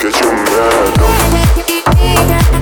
Get you mad, don't you?